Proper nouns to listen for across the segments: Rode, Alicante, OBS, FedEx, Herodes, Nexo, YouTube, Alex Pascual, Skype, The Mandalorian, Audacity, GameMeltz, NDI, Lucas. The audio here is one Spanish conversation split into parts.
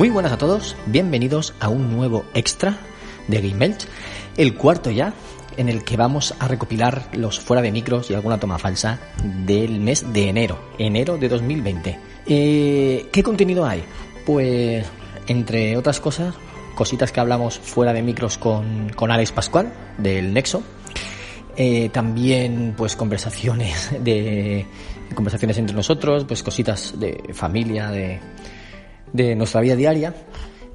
Muy buenas a todos, bienvenidos a un nuevo extra de GameMeltz, el cuarto ya, en el que vamos a recopilar los fuera de micros y alguna toma falsa del mes de enero de 2020. ¿Qué contenido hay? Pues, entre otras cosas, cositas que hablamos fuera de micros con Alex Pascual, del Nexo. También, pues, conversaciones entre nosotros, pues cositas de familia, de nuestra vida diaria,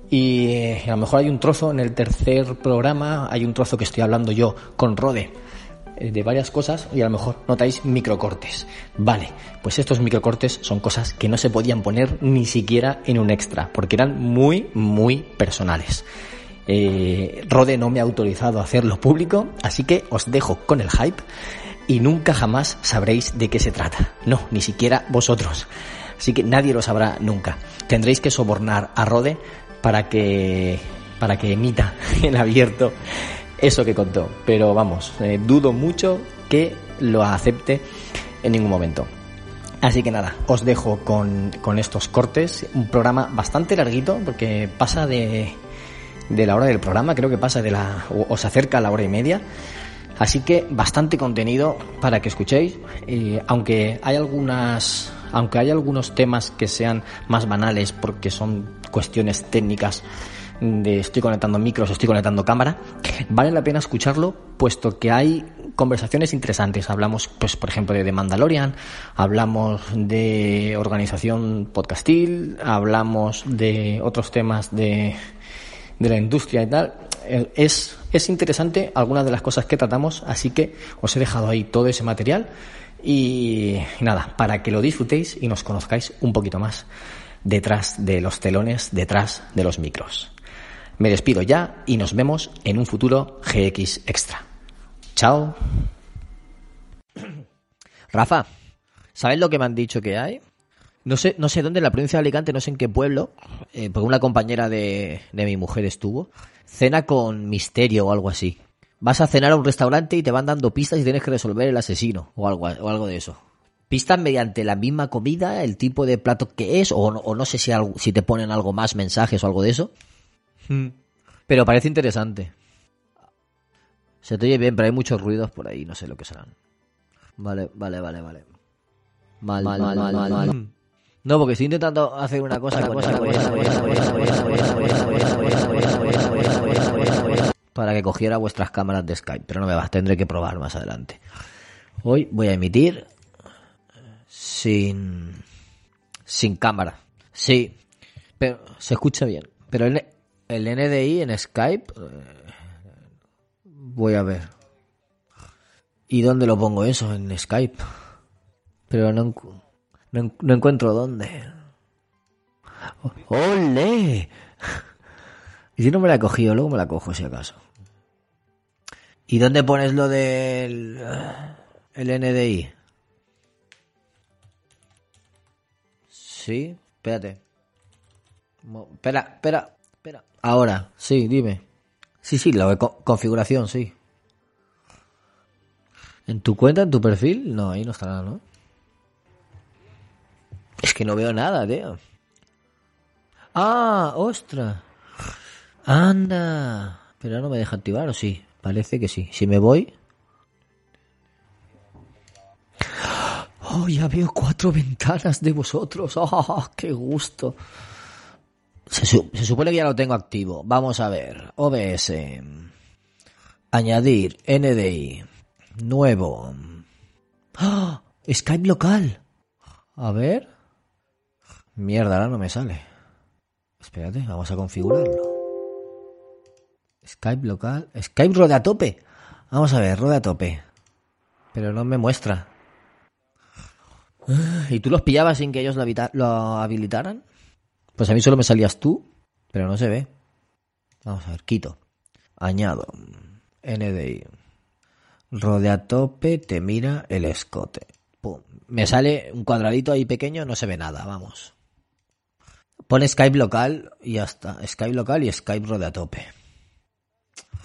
y a lo mejor hay un trozo en el tercer programa, hay un trozo que estoy hablando yo con Rode de varias cosas, y a lo mejor notáis microcortes. Vale, pues estos microcortes son cosas que no se podían poner ni siquiera en un extra, porque eran muy, muy personales. Rode no me ha autorizado a hacerlo público, así que os dejo con el hype y nunca jamás sabréis de qué se trata. No, ni siquiera vosotros. Así que nadie lo sabrá nunca. Tendréis que sobornar a Rode para que emita en abierto eso que contó. Pero vamos, dudo mucho que lo acepte en ningún momento. Así que nada, os dejo con estos cortes. Un programa bastante larguito, porque pasa de la hora del programa, creo que pasa o se acerca a la hora y media. Así que bastante contenido para que escuchéis, aunque hay algunos temas que sean más banales porque son cuestiones técnicas de estoy conectando micros, estoy conectando cámara, vale la pena escucharlo puesto que hay conversaciones interesantes. Hablamos, pues, por ejemplo, de The Mandalorian, hablamos de organización podcastil, hablamos de otros temas de la industria y tal. Es interesante algunas de las cosas que tratamos, así que os he dejado ahí todo ese material y nada, para que lo disfrutéis y nos conozcáis un poquito más detrás de los telones, detrás de los micros. Me despido ya y nos vemos en un futuro GX Extra. Chao. Rafa, ¿sabes lo que me han dicho que hay? No sé dónde, en la provincia de Alicante, no sé en qué pueblo, porque una compañera de mi mujer estuvo, cena con misterio o algo así. Vas a cenar a un restaurante y te van dando pistas y tienes que resolver el asesino o algo de eso. Pistas mediante la misma comida, el tipo de plato que es, o no sé si te ponen algo más, mensajes o algo de eso. Pero parece interesante. Se te oye bien, pero hay muchos ruidos por ahí, no sé lo que serán. Vale. Mal. No, porque estoy intentando hacer una cosa para que cogiera vuestras cámaras de Skype, pero no me va, tendré que probar más adelante. Hoy voy a emitir sin cámara. Sí, pero se escucha bien. Pero el NDI en Skype, voy a ver. ¿Y dónde lo pongo eso en Skype? Pero no encuentro dónde. ¡Ole! Y si no me la he cogido, luego me la cojo si acaso. ¿Y dónde pones lo del el NDI? Sí, espérate. Espera. Ahora, sí, dime. Sí, la de configuración, sí. ¿En tu cuenta, en tu perfil? No, ahí no está nada, ¿no? Es que no veo nada, tío. ¡Ah! ¡Ostras! ¡Anda! Pero no me deja activar, ¿o sí? Parece que sí. Si me voy... ¡Oh! Ya veo 4 ventanas de vosotros. ¡Oh! ¡Qué gusto! Se supone que ya lo tengo activo. Vamos a ver. OBS. Añadir. NDI. Nuevo. ¡Oh! Skype local. A ver... Mierda, ahora no me sale. Espérate, vamos a configurarlo. Skype local. Skype Rode a tope. Vamos a ver, Rode a tope. Pero no me muestra. ¿Y tú los pillabas sin que ellos lo habilitaran? Pues a mí solo me salías tú, pero no se ve. Vamos a ver, quito. Añado. NDI. Rode a tope, te mira el escote. Pum. Me sale un cuadradito ahí pequeño, no se ve nada, vamos. Pon Skype local y ya está. Skype local y Skype Rode a tope.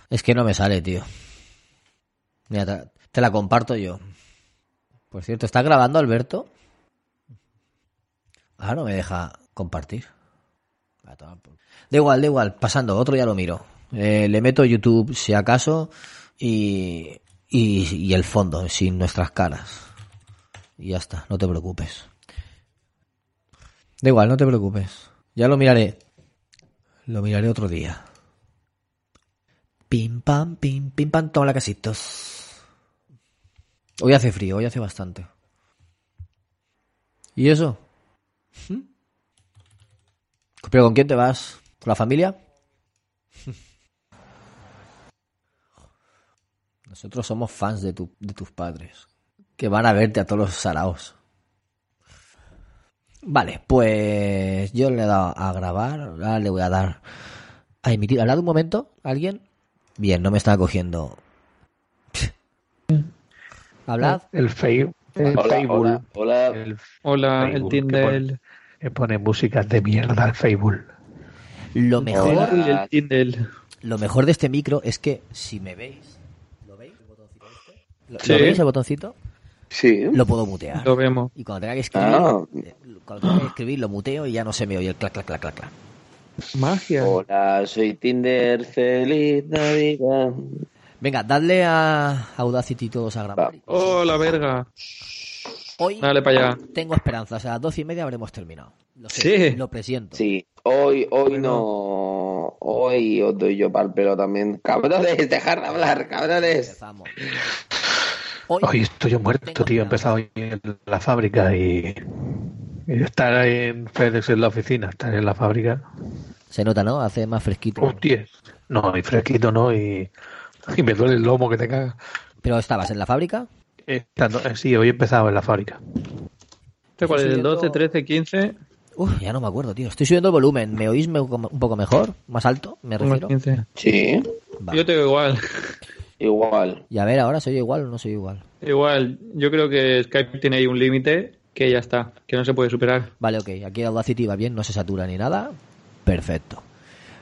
Es que no me sale, tío. Mira, te la comparto yo. Por cierto, ¿estás grabando, Alberto? Ah, no me deja compartir. A tomar por... Da igual, pasando, otro ya lo miro. Le meto YouTube si acaso y el fondo, sin nuestras caras. Y ya está, no te preocupes. Da igual, no te preocupes. Ya lo miraré. Lo miraré otro día. Pim pam, toma la casitos. Hoy hace frío, hoy hace bastante. ¿Y eso? ¿Pero con quién te vas? ¿Con la familia? Nosotros somos fans de tus padres, que van a verte a todos los saraos. Vale, pues yo le he dado a grabar. Ahora le voy a dar a emitir. ¿Habla de un momento? ¿Alguien? Bien, no me está cogiendo. ¿Hablad? El hola, Facebook. Hola, el Tinder. Que pone músicas de mierda al Facebook. Lo mejor, hola, el Tinder. Lo mejor de este micro es que si me veis... ¿Lo veis? ¿El botoncito este? ¿Lo veis el botoncito? Sí. Lo puedo mutear. Lo vemos. Y cuando tenga que escribir, lo muteo y ya no se me oye el clac, clac, clac, clac, clac. Magia. Hola, soy Tinder, feliz Navidad. Venga, dadle a Audacity todos a grabar. ¡Oh, la verga! Hoy dale para allá. Tengo esperanza, o sea, a las 12:30 habremos terminado. Lo sé, sí. Lo presiento. Sí, hoy no. Hoy os doy yo pal pelo también. Cabrones, dejad de hablar, cabrones. Empezamos. Hoy estoy yo muerto, tío. He empezado hoy en la fábrica y... Estar en FedEx en la oficina, estar en la fábrica. Se nota, ¿no? Hace más fresquito. Hostia. No, y fresquito no, y me duele el lomo que te caga. ¿Pero estabas en la fábrica? Sí, hoy he empezado en la fábrica. ¿Este cuál es? ¿El 12, 13, 15? Uf, ya no me acuerdo, tío. Estoy subiendo el volumen. ¿Me oís un poco mejor? ¿Más alto? ¿Me refiero? 15. Sí. Vale. Yo te veo igual. Igual. Y a ver, ¿ahora soy igual o no soy igual? Igual. Yo creo que Skype tiene ahí un límite... Que ya está, que no se puede superar. Vale, ok, aquí Audacity va bien, no se satura ni nada. Perfecto.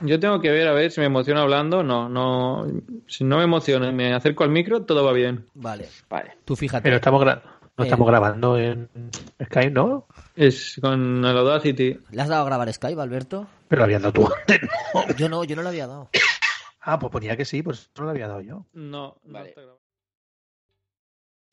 Yo tengo que ver, a ver, si me emociono hablando. No, si no me emociono, me acerco al micro, todo va bien. Vale. Tú fíjate. Pero estamos grabando en Skype, ¿no? Es con el Audacity. ¿Le has dado a grabar Skype, Alberto? Pero lo habías dado tú antes, ¿no? Yo no lo había dado. Ah, pues ponía que sí, pues no lo había dado yo. No, vale. No.